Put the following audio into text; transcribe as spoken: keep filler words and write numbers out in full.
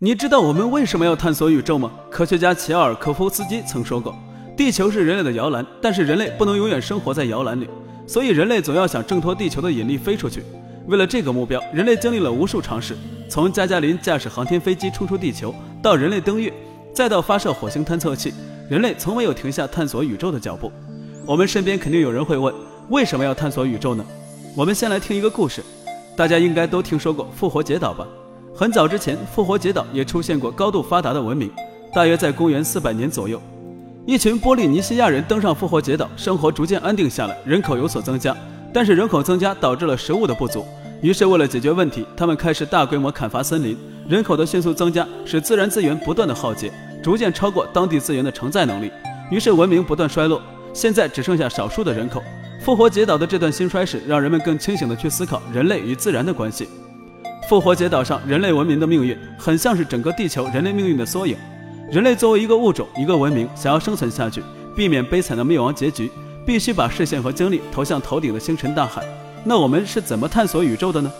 你知道我们为什么要探索宇宙吗？科学家齐奥尔科夫斯基曾说过，地球是人类的摇篮，但是人类不能永远生活在摇篮里，所以人类总要想挣脱地球的引力飞出去。为了这个目标，人类经历了无数尝试，从加加林驾驶航天飞机冲出地球，到人类登月，再到发射火星探测器，人类从没有停下探索宇宙的脚步。我们身边肯定有人会问，为什么要探索宇宙呢？我们先来听一个故事，大家应该都听说过复活节岛吧？很早之前，复活节岛也出现过高度发达的文明，大约在公元四百年左右，一群波利尼西亚人登上复活节岛，生活逐渐安定下来，人口有所增加，但是人口增加导致了食物的不足，于是为了解决问题，他们开始大规模砍伐森林，人口的迅速增加使自然资源不断的耗竭，逐渐超过当地资源的承载能力，于是文明不断衰落，现在只剩下少数的人口。复活节岛的这段兴衰史让人们更清醒地去思考人类与自然的关系。复活节岛上人类文明的命运很像是整个地球人类命运的缩影，人类作为一个物种一个文明，想要生存下去，避免悲惨的灭亡结局，必须把视线和精力投向头顶的星辰大海。那我们是怎么探索宇宙的呢？